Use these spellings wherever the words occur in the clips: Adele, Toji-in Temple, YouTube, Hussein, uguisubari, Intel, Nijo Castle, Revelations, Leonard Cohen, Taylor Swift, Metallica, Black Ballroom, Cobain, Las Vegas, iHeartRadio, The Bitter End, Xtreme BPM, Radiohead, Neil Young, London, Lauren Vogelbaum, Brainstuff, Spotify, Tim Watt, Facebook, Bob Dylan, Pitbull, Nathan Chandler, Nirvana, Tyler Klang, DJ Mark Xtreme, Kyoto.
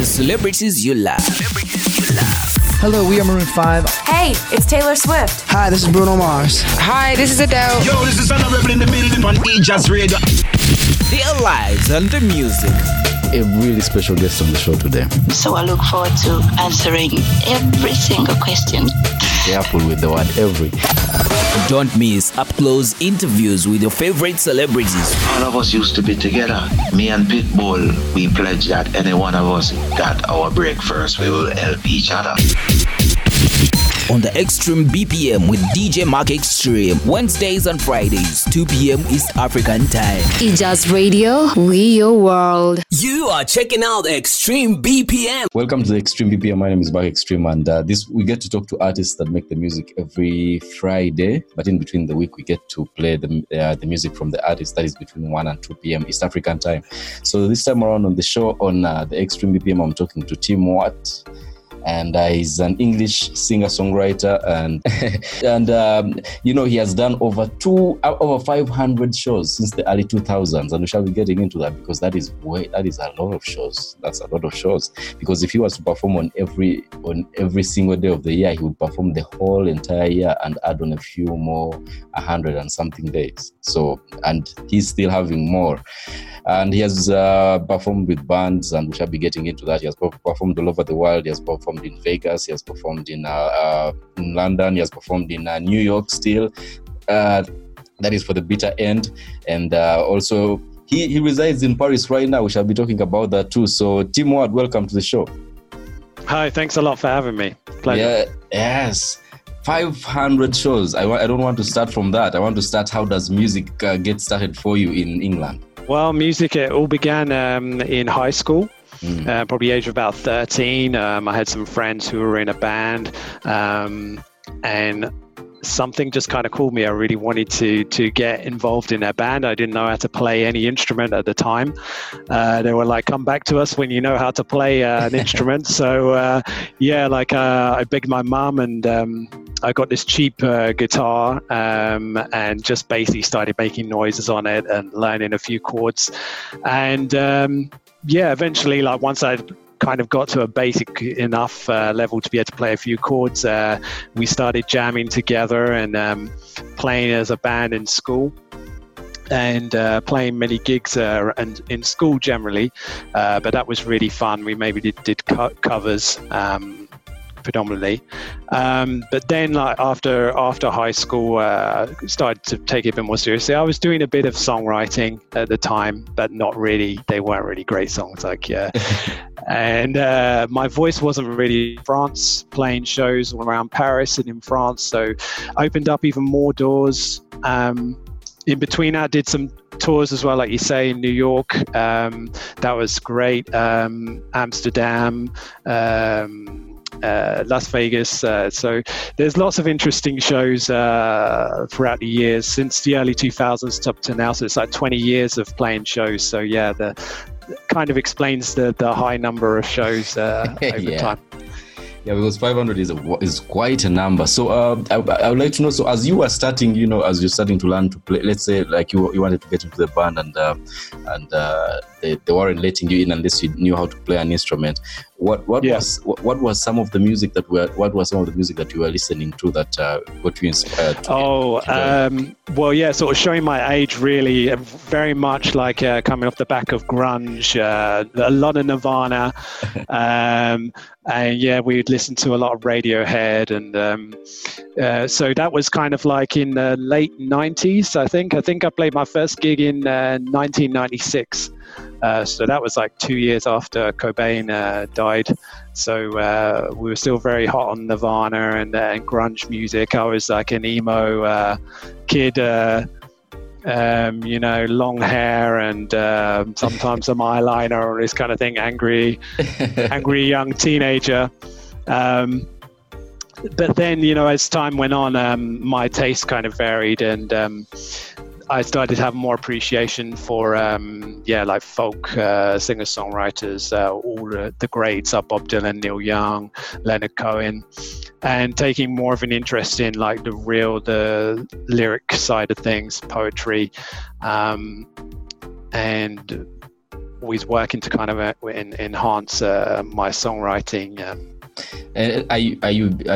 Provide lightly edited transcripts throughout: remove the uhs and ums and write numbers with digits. The celebrities you love. Hello, we are Maroon 5. Hey, it's Taylor Swift. Hi, this is Bruno Mars. Hi, this is Adele. Yo, this is Honorable in the building on E-Jazz Radio. Their lives and the music. A really special guest on the show today. So I look forward to answering every single question. Careful with the word every. Don't miss up-close interviews with your favorite celebrities. All of us used to be together. Me and Pitbull, we pledged that any one of us got our break first, we will help each other. On the Xtreme BPM with DJ Mark Xtreme, Wednesdays and Fridays, 2 p.m. East African time. E-Jazz Radio, we your world. You are checking out Xtreme BPM. Welcome to the Xtreme BPM. My name is Mark Xtreme, and we get to talk to artists that make the music every Friday. But in between the week, we get to play the music from the artist. That is between 1 and 2 p.m. East African time. So this time around on the show on the Xtreme BPM, I'm talking to Tim Watt. And he's an English singer-songwriter, and you know, he has done over 500 shows since the early 2000s, and we shall be getting into that because that is a lot of shows. That's a lot of shows, because if he was to perform on every single day of the year, he would perform the whole entire year and add on a few more 100 and something days. So, and he's still having more, and he has performed with bands, and we shall be getting into that. He has performed all over the world. He has performed in Vegas, he has performed in London, he has performed in New York still. That is for the bitter end. And also, he resides in Paris right now. We shall be talking about that too. So, Tim Watt, welcome to the show. Hi, thanks a lot for having me. Pleasure. Yeah, yes. 500 shows. I don't want to start from that. I want to start, how does music get started for you in England? Well, music, it all began in high school. Probably age of about 13. I had some friends who were in a band, and something just kind of called me. I really wanted to get involved in their band. I didn't know how to play any instrument at the time. They were like, come back to us when you know how to play an instrument. So I begged my mum, and I got this cheap guitar, and just basically started making noises on it and learning a few chords. And eventually, like, once I kind of got to a basic enough level to be able to play a few chords, we started jamming together and playing as a band in school, and playing many gigs and in school generally, but that was really fun. We maybe did covers predominantly, but then, like, after high school, started to take it a bit more seriously. I was doing a bit of songwriting at the time, but not really, they weren't really great songs, like, yeah. And my voice wasn't really in France, playing shows all around Paris and in France, so opened up even more doors. In between, I did some tours as well, like you say, in New York. That was great. Amsterdam, Las Vegas. So there's lots of interesting shows throughout the years, since the early 2000s up to now. So it's like 20 years of playing shows. So yeah, the kind of explains the high number of shows over time. Yeah, because 500 is quite a number. So I would like to know, so as you were starting, you know, as you're starting to learn to play, let's say, like, you wanted to get into the band, and they weren't letting you in unless you knew how to play an instrument. What was some of the music that you were listening to that got you inspired? Sort of showing my age, really, very much like coming off the back of grunge, a lot of Nirvana, and yeah, we would listen to a lot of Radiohead, and so that was kind of like in the late 90s. I think I played my first gig in 1996. So that was like 2 years after Cobain died. So we were still very hot on Nirvana and grunge music. I was like an emo kid, long hair and sometimes some eyeliner or this kind of thing, angry young teenager. But then, you know, as time went on, my taste kind of varied, and I started to have more appreciation for, like folk singer-songwriters, all the greats, Bob Dylan, Neil Young, Leonard Cohen, and taking more of an interest in, like, the lyric side of things, poetry, and always working to kind of enhance my songwriting. And are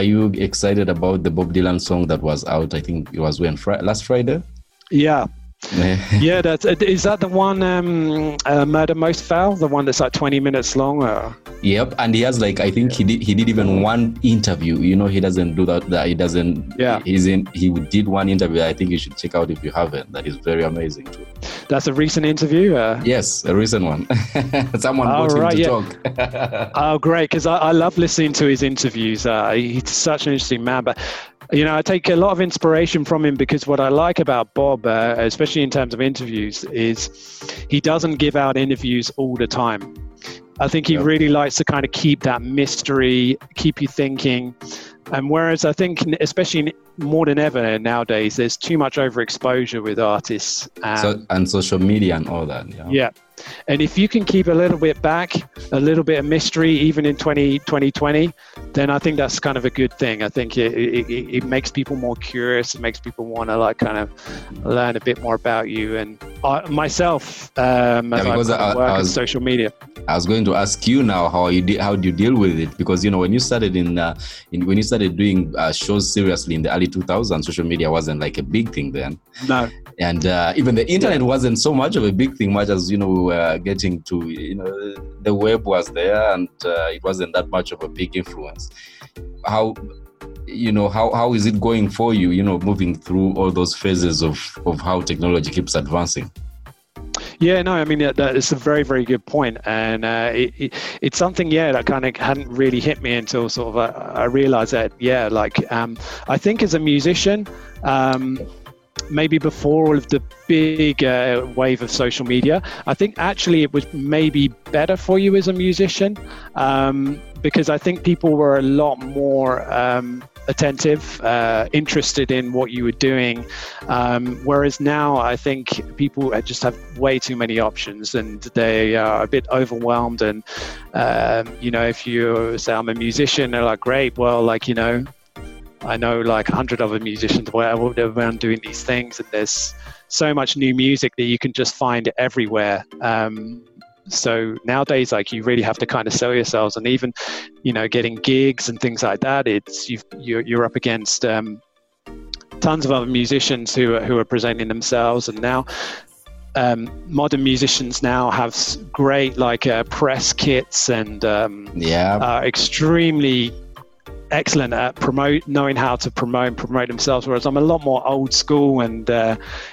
you excited about the Bob Dylan song that was out? I think it was last Friday. Yeah. Yeah, that's is that the one Murder Most Foul, the one that's like 20 minutes long? Yep, and he has like he did even one interview. You know, he doesn't do that he doesn't. Yeah, he did one interview. I think you should check out if you haven't. That is very amazing too. That's a recent interview. Yes, a recent one. Someone brought him to talk. Oh, great! Because I love listening to his interviews. He's such an interesting man, but. You know, I take a lot of inspiration from him because what I like about Bob, especially in terms of interviews, is he doesn't give out interviews all the time. I think he really likes to kind of keep that mystery, keep you thinking. And whereas I think, especially more than ever nowadays, there's too much overexposure with artists. And social media and all that. Yeah. Yeah. And if you can keep a little bit back, a little bit of mystery, even in 2020, then I think that's kind of a good thing. I think it makes people more curious. It makes people want to like kind of learn a bit more about you. And I work on social media. I was going to ask you now how do you deal with it? Because you know when you started doing shows seriously in the early 2000s, social media wasn't like a big thing then. No. And even the internet wasn't so much of a big thing, much as you know. Getting to, you know, the web was there and it wasn't that much of a big influence. How is it going for you, you know, moving through all those phases of how technology keeps advancing? Yeah, no, I mean, it's a very, very good point. And it's something, that kind of hadn't really hit me until sort of I realized that, I think as a musician, maybe before all of the big wave of social media, I think actually it was maybe better for you as a musician because I think people were a lot more attentive, interested in what you were doing. Whereas now I think people just have way too many options and they are a bit overwhelmed. And, you know, if you say I'm a musician, they're like, great, well, like, you know, I know like 100 other musicians walked around doing these things and there's so much new music that you can just find everywhere. So nowadays, like you really have to kind of sell yourselves and even, you know, getting gigs and things like that, you're up against tons of other musicians who are presenting themselves. And now modern musicians now have great like press kits and are extremely excellent at knowing how to promote themselves, whereas I'm a lot more old school and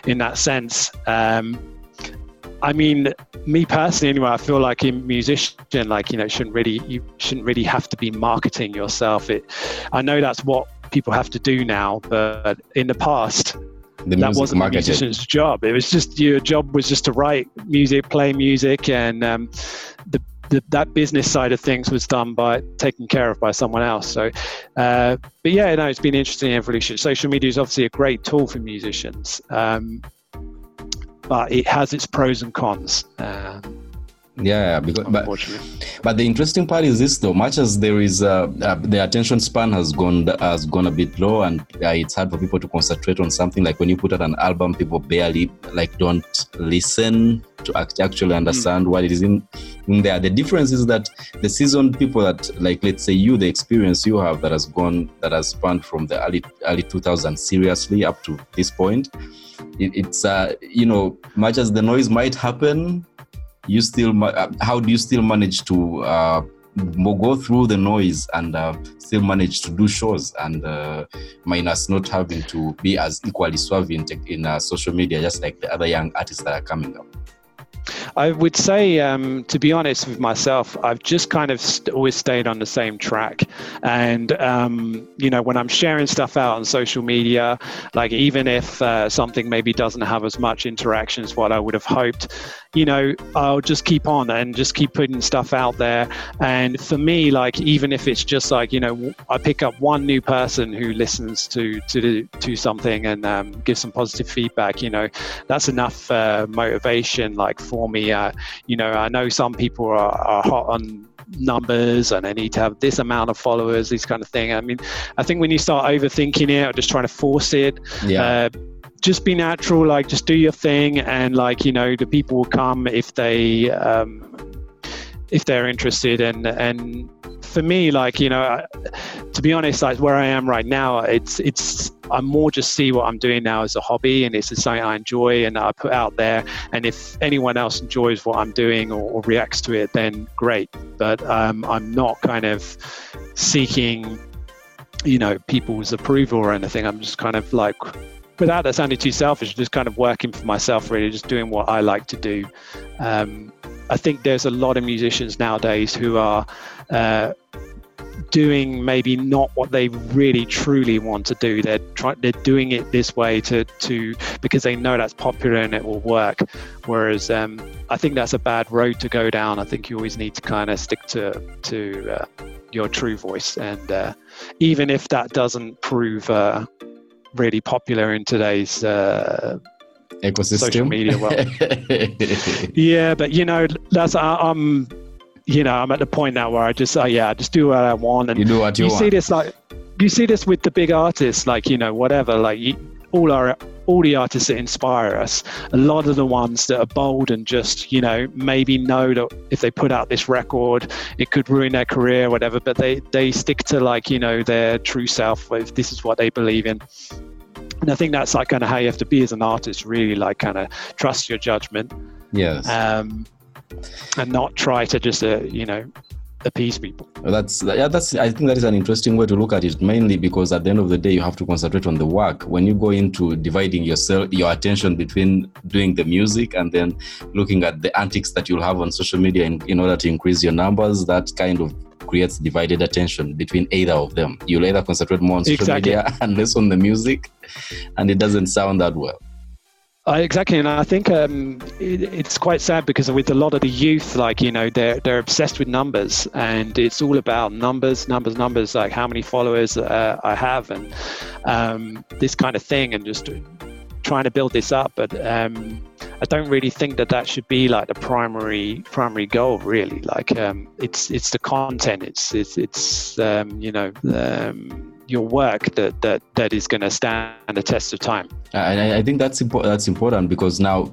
in that sense. I mean, me personally, anyway, I feel like in musician, like, you know, you shouldn't really have to be marketing yourself. I know that's what people have to do now, but in the past, that wasn't marketing. A musician's job. It was just your job was just to write music, play music, and that business side of things was done by taken care of by someone else. So, but yeah, no, it's been an interesting evolution. Social media is obviously a great tool for musicians, but it has its pros and cons. But the interesting part is this though, much as there is the attention span has gone a bit low and it's hard for people to concentrate on something. Like when you put out an album, people barely like don't listen to actually understand what it is in there. The difference is that the seasoned people that like, let's say the experience you have that has spanned from the early 2000s seriously up to this point, it's you know, much as the noise might happen, how do you still manage to go through the noise and still manage to do shows and minus not having to be as equally suave in social media, just like the other young artists that are coming up? I would say, to be honest with myself, I've just kind of always stayed on the same track. And, you know, when I'm sharing stuff out on social media, like even if something maybe doesn't have as much interaction as what I would have hoped, you know, I'll just keep on and just keep putting stuff out there. And for me, like, even if it's just like, you know, I pick up one new person who listens to something and gives some positive feedback, you know, that's enough motivation, like for me. You know, I know some people are hot on numbers and they need to have this amount of followers, this kind of thing. I mean, I think when you start overthinking it or just trying to force it, just be natural, like just do your thing, and like, you know, the people will come if they're interested. And for me, like, you know, to be honest, like where I am right now, it's I'm more just see what I'm doing now as a hobby, and it's something I enjoy and I put out there. And if anyone else enjoys what I'm doing or reacts to it, then great. But I'm not kind of seeking, you know, people's approval or anything. I'm just kind of like, without that sounding too selfish, just kind of working for myself, really, just doing what I like to do. I think there's a lot of musicians nowadays who are doing maybe not what they really truly want to do. They're doing it this way to because they know that's popular and it will work, whereas I think that's a bad road to go down. I think you always need to kind of stick to your true voice, and even if that doesn't prove really popular in today's ecosystem, social media world. Yeah, but you know, that's I'm you know, I'm at the point now where I just I just do what I want, and you do what you want. See this, like you see this with the big artists, like, you know, whatever, like all the artists that inspire us, a lot of the ones that are bold and just, you know, maybe know that if they put out this record, it could ruin their career, whatever, but they stick to, like, you know, their true self. If this is what they believe in. And I think that's like kind of how you have to be as an artist, really, like kind of trust your judgment. Yes. And not try to just, you know, appease people. That's. I think that is an interesting way to look at it, mainly because at the end of the day, you have to concentrate on the work. When you go into dividing your attention between doing the music and then looking at the antics that you'll have on social media in order to increase your numbers, that kind of creates divided attention between either of them. You'll either concentrate more on social media and less on the music, and it doesn't sound that well. Exactly, and I think it's quite sad because with a lot of the youth, like, you know, they're obsessed with numbers, and it's all about numbers, like how many followers I have, and this kind of thing, and just trying to build this up. But I don't really think that should be like the primary goal, really. Like it's the content, it's your work that is going to stand the test of time. I think that's important, because now,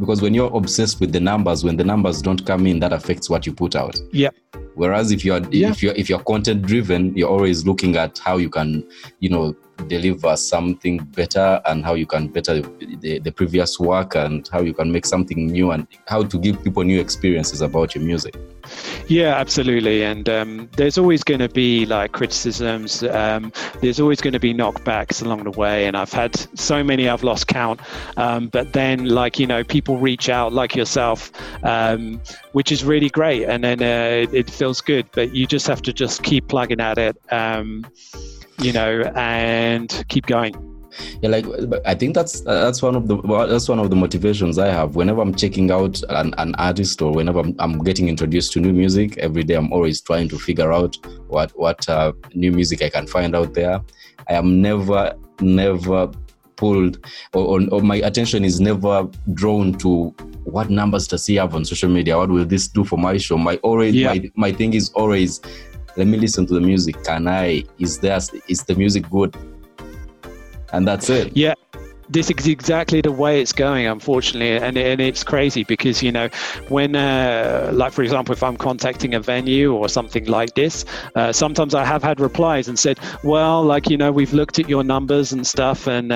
because when you're obsessed with the numbers, when the numbers don't come in, that affects what you put out. Yeah. Whereas if you're content driven, you're always looking at how you can, you know, deliver something better, and how you can better the previous work, and how you can make something new, and how to give people new experiences about your music. Yeah, absolutely. And there's always going to be like criticisms, there's always going to be knockbacks along the way, and I've had so many, I've lost count, but then, like, you know, people reach out like yourself, which is really great, and then it feels good, but you just have to keep plugging at it, you know, and keep going. Yeah, like I think that's one of the motivations I have. Whenever I'm checking out an artist, or whenever I'm getting introduced to new music, every day I'm always trying to figure out what new music I can find out there. I am never pulled, or my attention is never drawn to what numbers does he have on social media. What will this do for my show? My thing is always, let me listen to the music. Is the music good? And that's it. Yeah, this is exactly the way it's going, unfortunately, and it's crazy because, you know, when like, for example, if I'm contacting a venue or something like this, sometimes I have had replies and said, well, like, you know, we've looked at your numbers and stuff, and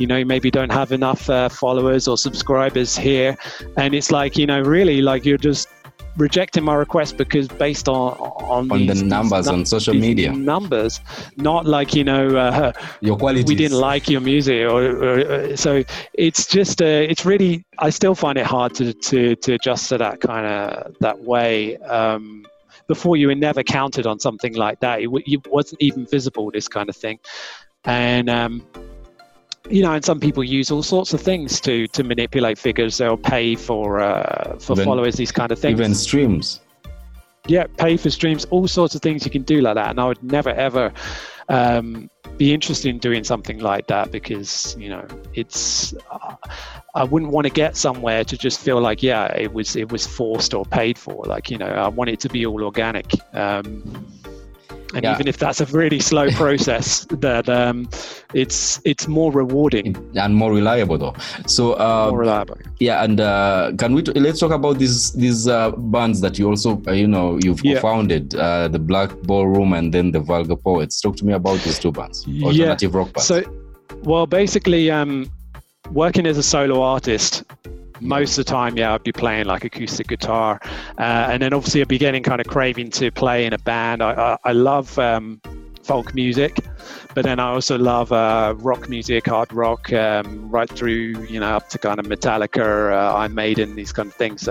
you know, you maybe don't have enough followers or subscribers here, and it's like, you know, really, like, you're just rejecting my request because based on the numbers on social media, numbers, not like, you know, your quality. We didn't like your music, or so it's just it's really, I still find it hard to adjust to that way. Before, you were never counted on something like that. It wasn't even visible, this kind of thing, and you know, and some people use all sorts of things to manipulate figures. They'll pay for followers, these kind of things. Even streams. Yeah, pay for streams, all sorts of things you can do like that. And I would never, ever be interested in doing something like that because, you know, it's... I wouldn't want to get somewhere to just feel like, yeah, it was forced or paid for. Like, you know, I want it to be all organic. And even if that's a really slow process, that it's more rewarding and more reliable, though. So more reliable. Yeah, and can we let's talk about these bands that you also you've co-founded, the Black Ballroom and then the Vulgar Poets. Talk to me about these two bands, alternative rock bands. So, well, basically, working as a solo artist. Most of the time, I'd be playing like acoustic guitar, and then obviously I'd be getting kind of craving to play in a band. I love folk music, but then I also love rock music, hard rock, right through up to kind of Metallica, Iron Maiden, these kind of things.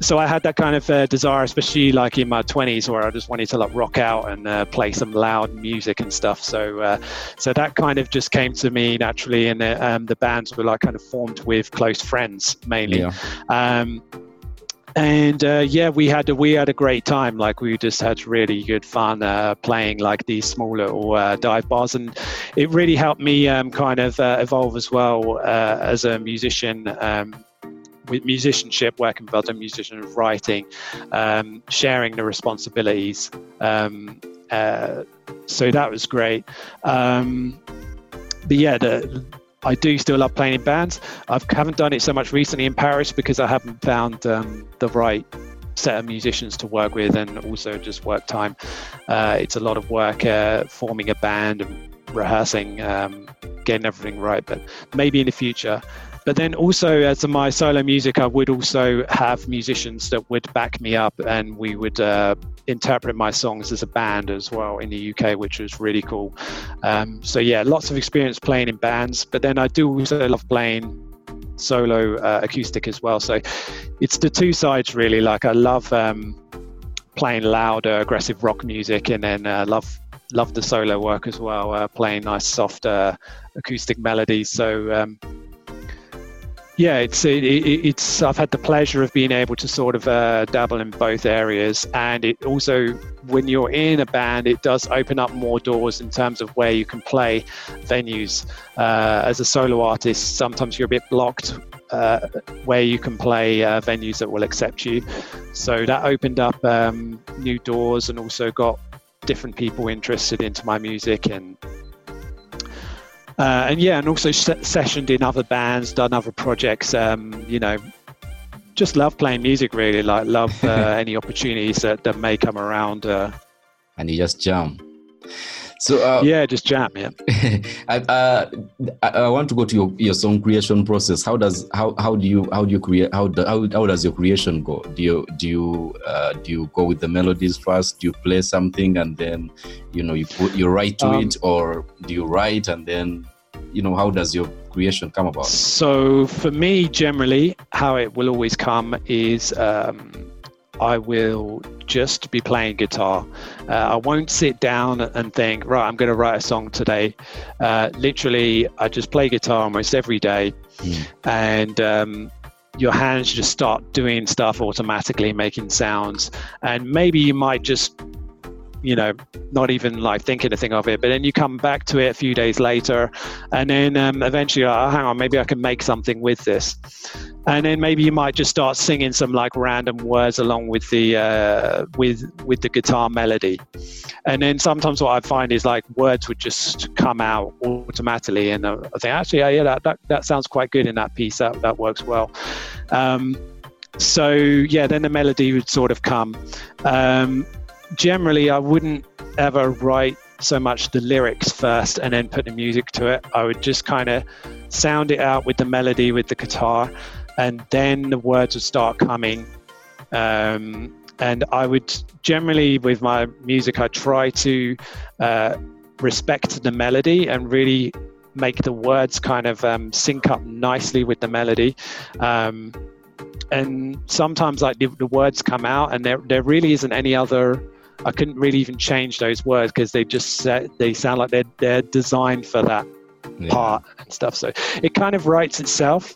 So, I had that kind of desire, especially like in my 20s, where I just wanted to like rock out and play some loud music and stuff. So, so that kind of just came to me naturally, and the bands were like kind of formed with close friends mainly. Yeah. We had a great time. Like we just had really good fun playing like these smaller or dive bars, and it really helped me kind of evolve as well as a musician. With musicianship, working with other musicians, writing, sharing the responsibilities. So that was great. I do still love playing in bands. I haven't done it so much recently in Paris because I haven't found the right set of musicians to work with, and also just work time. It's a lot of work forming a band and rehearsing, getting everything right, but maybe in the future. But then also as to my solo music, I would also have musicians that would back me up, and we would interpret my songs as a band as well in the UK, which was really cool. Lots of experience playing in bands, but then I do also love playing solo acoustic as well. So it's the two sides really. Like I love playing louder, aggressive rock music, and then love the solo work as well, playing nice soft acoustic melodies. So it's I've had the pleasure of being able to sort of dabble in both areas, and it also, when you're in a band, it does open up more doors in terms of where you can play venues. As a solo artist, sometimes you're a bit blocked where you can play venues that will accept you. So that opened up new doors, and also got different people interested into my music, and also sessioned in other bands, done other projects. Just love playing music really. Like love any opportunities that may come around. And you just jam. So just jam. Yeah. I want to go to your song creation process. How does your creation go? Do you go with the melodies first? Do you play something and then you write to it, or do you write and then how does your creation come about? So for me, generally, how it will always come is I will just be playing guitar. I won't sit down and think, right, I'm going to write a song today. Literally, I just play guitar almost every day. And your hands just start doing stuff automatically, making sounds. And maybe you might just, not even like think anything of it, but then you come back to it a few days later, and then eventually hang on, maybe I can make something with this. And then maybe you might just start singing some like random words along with the with the guitar melody. And then sometimes what I find is like words would just come out automatically, and I think actually that sounds quite good in that piece, that works well. Then the melody would sort of come. Generally, I wouldn't ever write so much the lyrics first and then put the music to it. I would just kind of sound it out with the melody, with the guitar, and then the words would start coming. And I would generally, with my music, I try to respect the melody and really make the words kind of sync up nicely with the melody. And sometimes like the words come out, and there really isn't any other. I couldn't really even change those words because they just they sound like they're designed for that part and stuff. So it kind of writes itself.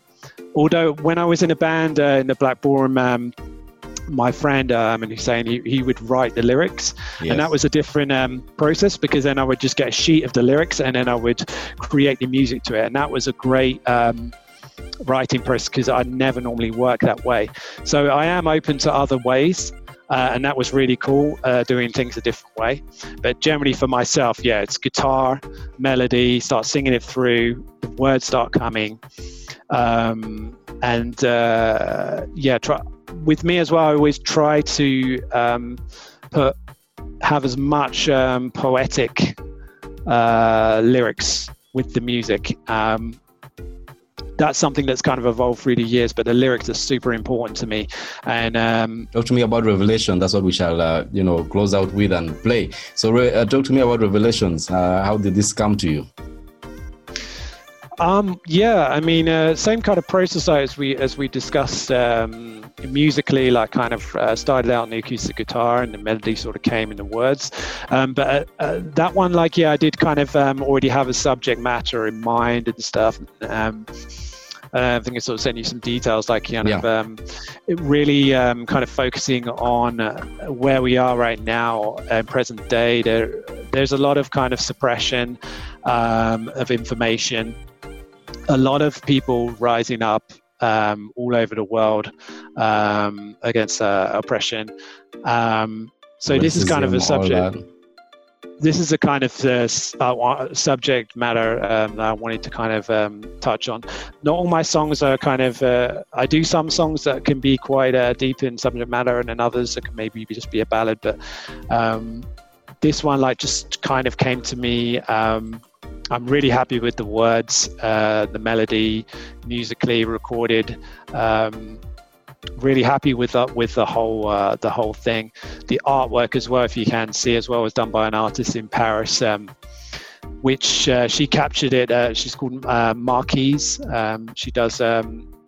Although when I was in a band in the Black Ballroom, my friend Hussein, he would write the lyrics, and that was a different process, because then I would just get a sheet of the lyrics and then I would create the music to it, and that was a great writing process because I never normally work that way. So I am open to other ways. and that was really cool, doing things a different way. But generally for myself, yeah, it's guitar, melody, start singing it through, the words start coming. With me as well, I always try to have as much poetic lyrics with the music. That's something that's kind of evolved through the years, but the lyrics are super important to me. And talk to me about Revelation. That's what we shall, close out with and play. So talk to me about Revelations. How did this come to you? Same kind of process as we discussed musically, started out on the acoustic guitar and the melody sort of came in the words. That one, I did kind of already have a subject matter in mind and stuff. I think I sort of sent you some details, it really kind of focusing on where we are right now and present day. There's a lot of kind of suppression of information. A lot of people rising up all over the world against oppression. So this is kind of a subject. This is a kind of subject matter that I wanted to kind of touch on. Not all my songs are kind of. I do some songs that can be quite deep in subject matter, and then others that can maybe just be a ballad. But this one, just kind of came to me. I'm really happy with the words, the melody, musically recorded. Really happy with the whole thing. The artwork as well, if you can see as well, was done by an artist in Paris, which she captured it. She's called Marquise. She does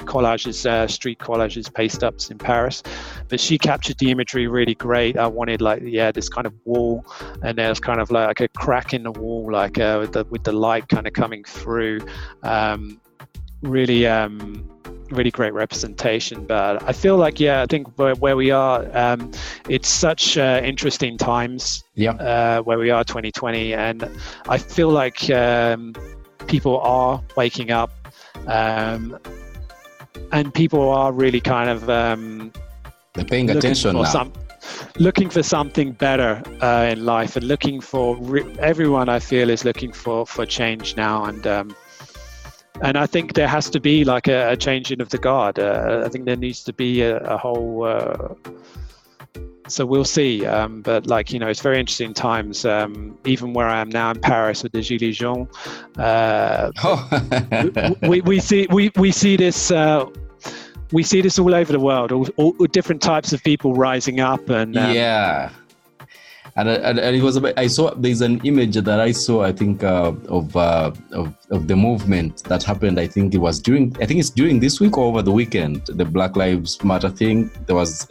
collages, street collages, paste-ups in Paris, but she captured the imagery really great. I wanted this kind of wall, and there's kind of like a crack in the wall, with the light kind of coming through. Really great representation. But I feel I think where we are, it's such interesting times. Where we are, 2020, and I feel people are waking up, and people are really kind of they're paying attention now. Looking for something better in life, and looking for everyone. I feel is looking for change now, and I think there has to be a changing of the guard. I think there needs to be a whole. So we'll see. But it's very interesting times. Even where I am now in Paris with the Gilets Jaunes, we see this. We see this all over the world. All different types of people rising up and. And it was there's an image that I saw, I think, of the movement that happened. I think it's during this week or over the weekend, the Black Lives Matter thing. There was,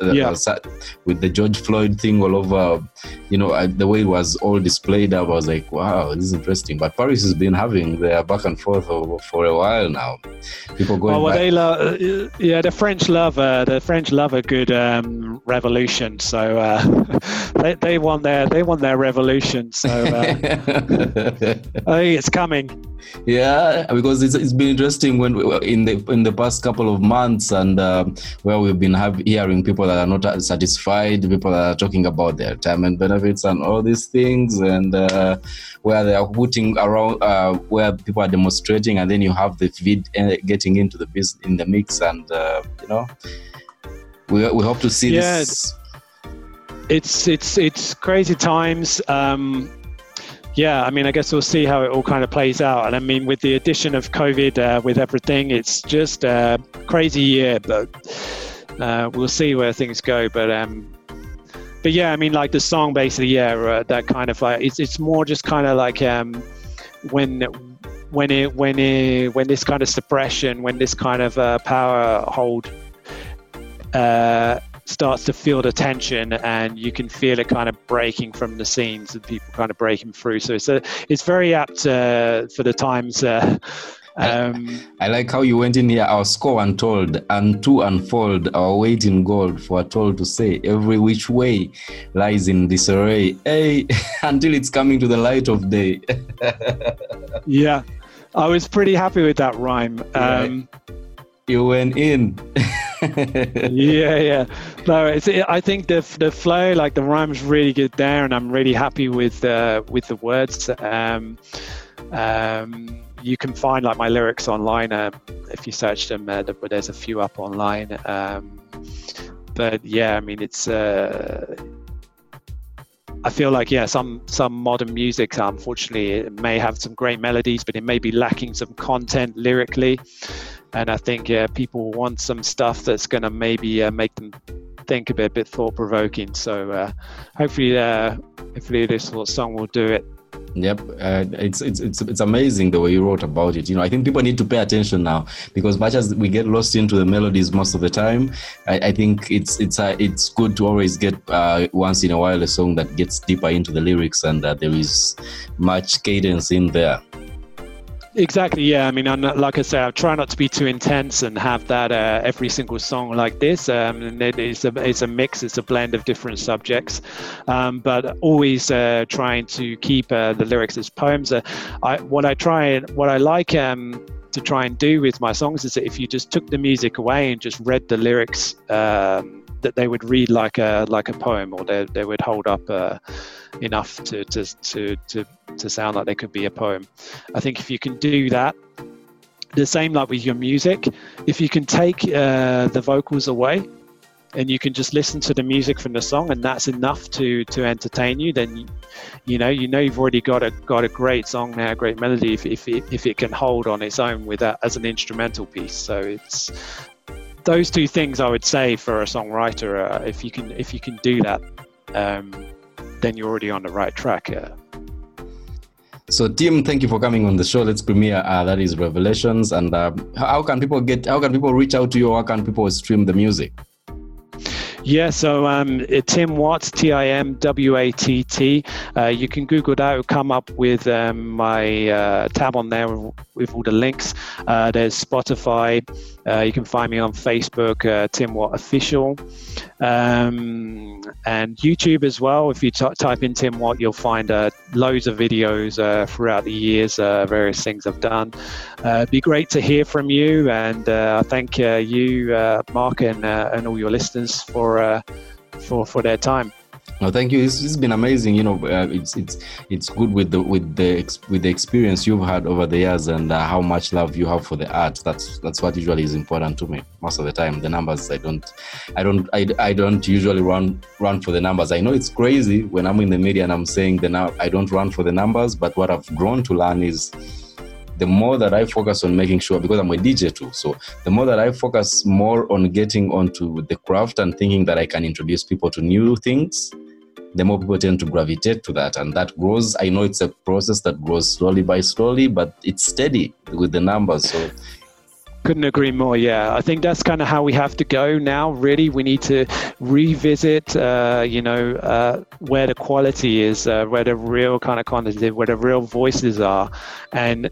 with the George Floyd thing all over, the way it was all displayed up. I was like, wow, this is interesting. But Paris has been having their back and forth for a while now. People going back. They the French love a good revolution. So they want their revolution. So I think it's coming. Yeah, because it's been interesting when in the past couple of months, and where we've been hearing people that are not satisfied, people that are talking about their retirement benefits and all these things, and where they are putting around, where people are demonstrating, and then you have the feed getting into the business in the mix, and we hope to see this. It's crazy times. I guess we'll see how it all kind of plays out. And I mean, with the addition of COVID, with everything, it's just a crazy year, but we'll see where things go. But the song basically, that kind of it's more just kind of when this kind of suppression, when this kind of power hold starts to feel the tension, and you can feel it kind of breaking from the scenes and people kind of breaking through. So it's very apt for the times. I like how you went in here. Our score untold, and to unfold our weight in gold, for a told to say every which way lies in disarray, until it's coming to the light of day. Yeah, I was pretty happy with that rhyme. You went in. Yeah. No, I think the flow, like the rhyme's really good there, and I'm really happy with the words. You can find like my lyrics online if you search them. There's a few up online. But yeah, I mean, it's. I feel like some modern music, unfortunately, it may have some great melodies, but it may be lacking some content lyrically. And I think people want some stuff that's going to maybe make them think a bit thought-provoking. So hopefully this little song will do it. Yep, it's amazing the way you wrote about it. You know, I think people need to pay attention now, because much as we get lost into the melodies most of the time, I think it's good to always get once in a while a song that gets deeper into the lyrics and that there is much cadence in there. Exactly, yeah. I mean, like I say, I try not to be too intense and have that every single song like this. And it's a mix, it's a blend of different subjects, but always trying to keep the lyrics as poems. What I like to try and do with my songs is that if you just took the music away and just read the lyrics, that they would read like a poem, or they would hold up enough to sound like they could be a poem. I think if you can do that, the same like with your music, if you can take the vocals away and you can just listen to the music from the song, and that's enough to entertain you, then you know you've already got a great song now, a great melody, if it can hold on its own with that as an instrumental piece. So it's those two things, I would say, for a songwriter. If you can do that, then you're already on the right track. So Tim, thank you for coming on the show. Let's premiere that is Revelations. And how can people reach out to you? How can people stream the music? Yeah, so Tim Watt, Timwatt. You can Google that. It'll come up with my tab on there with all the links. There's Spotify. You can find me on Facebook, Tim Watt Official, and YouTube as well. If you type in Tim Watt, you'll find loads of videos throughout the years, various things I've done. It'd be great to hear from you, and I thank you, Mark, and all your listeners for their time. No, thank you. It's been amazing. You know, it's good with the experience you've had over the years, and how much love you have for the art. That's what usually is important to me most of the time. The numbers, I don't usually run for the numbers. I know it's crazy when I'm in the media and I'm saying I don't run for the numbers, but what I've grown to learn is, the more that I focus on making sure, because I'm a DJ too, so the more that I focus more on getting onto the craft and thinking that I can introduce people to new things, the more people tend to gravitate to that. And that grows. I know it's a process that grows slowly, but it's steady with the numbers. So couldn't agree more. Yeah, I think that's kind of how we have to go now. Really, we need to revisit, where the quality is, where the real kind of content is, where the real voices are, and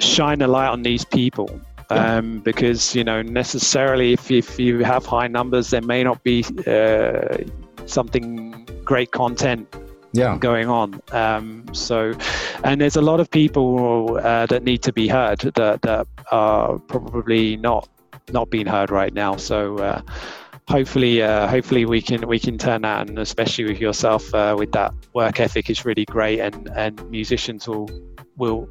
shine a light on these people, because necessarily if you have high numbers, there may not be something great content going on, and there's a lot of people that need to be heard that are probably not being heard right now. So hopefully we can turn that, and especially with yourself, with that work ethic, is really great, and musicians will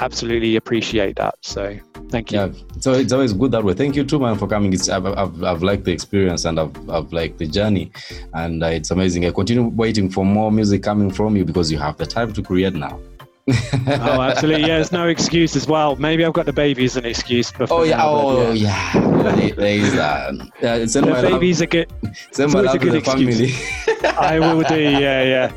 absolutely appreciate that. So thank you. Yeah, so it's always good that way. Thank you too, man, for coming. I've liked the experience, and I've liked the journey, and it's amazing. I continue waiting for more music coming from you, because you have the time to create now. Oh, absolutely. Yeah, there's no excuse as well. Maybe I've got the baby as an excuse. The baby's a good, send my love to the family. I will do. Yeah.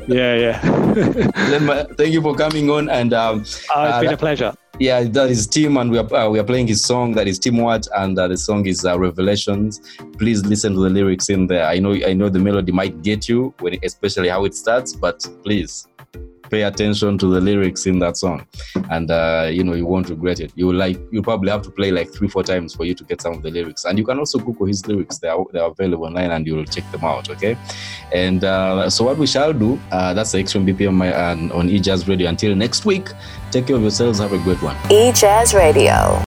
Thank you for coming on, and it's been a pleasure. Yeah, that is Tim, and we are playing his song. That is Tim Watt, and the song is Revelations. Please listen to the lyrics in there. I know the melody might get you, especially how it starts, but please pay attention to the lyrics in that song, and you won't regret it. You probably have to play like 3-4 times for you to get some of the lyrics, and you can also Google his lyrics. They are available online, and you'll check them out. Okay, and so what we shall do, that's the Xtreme BPM on E-Jazz Radio. Until next week, take care of yourselves. Have a great one. E-Jazz Radio.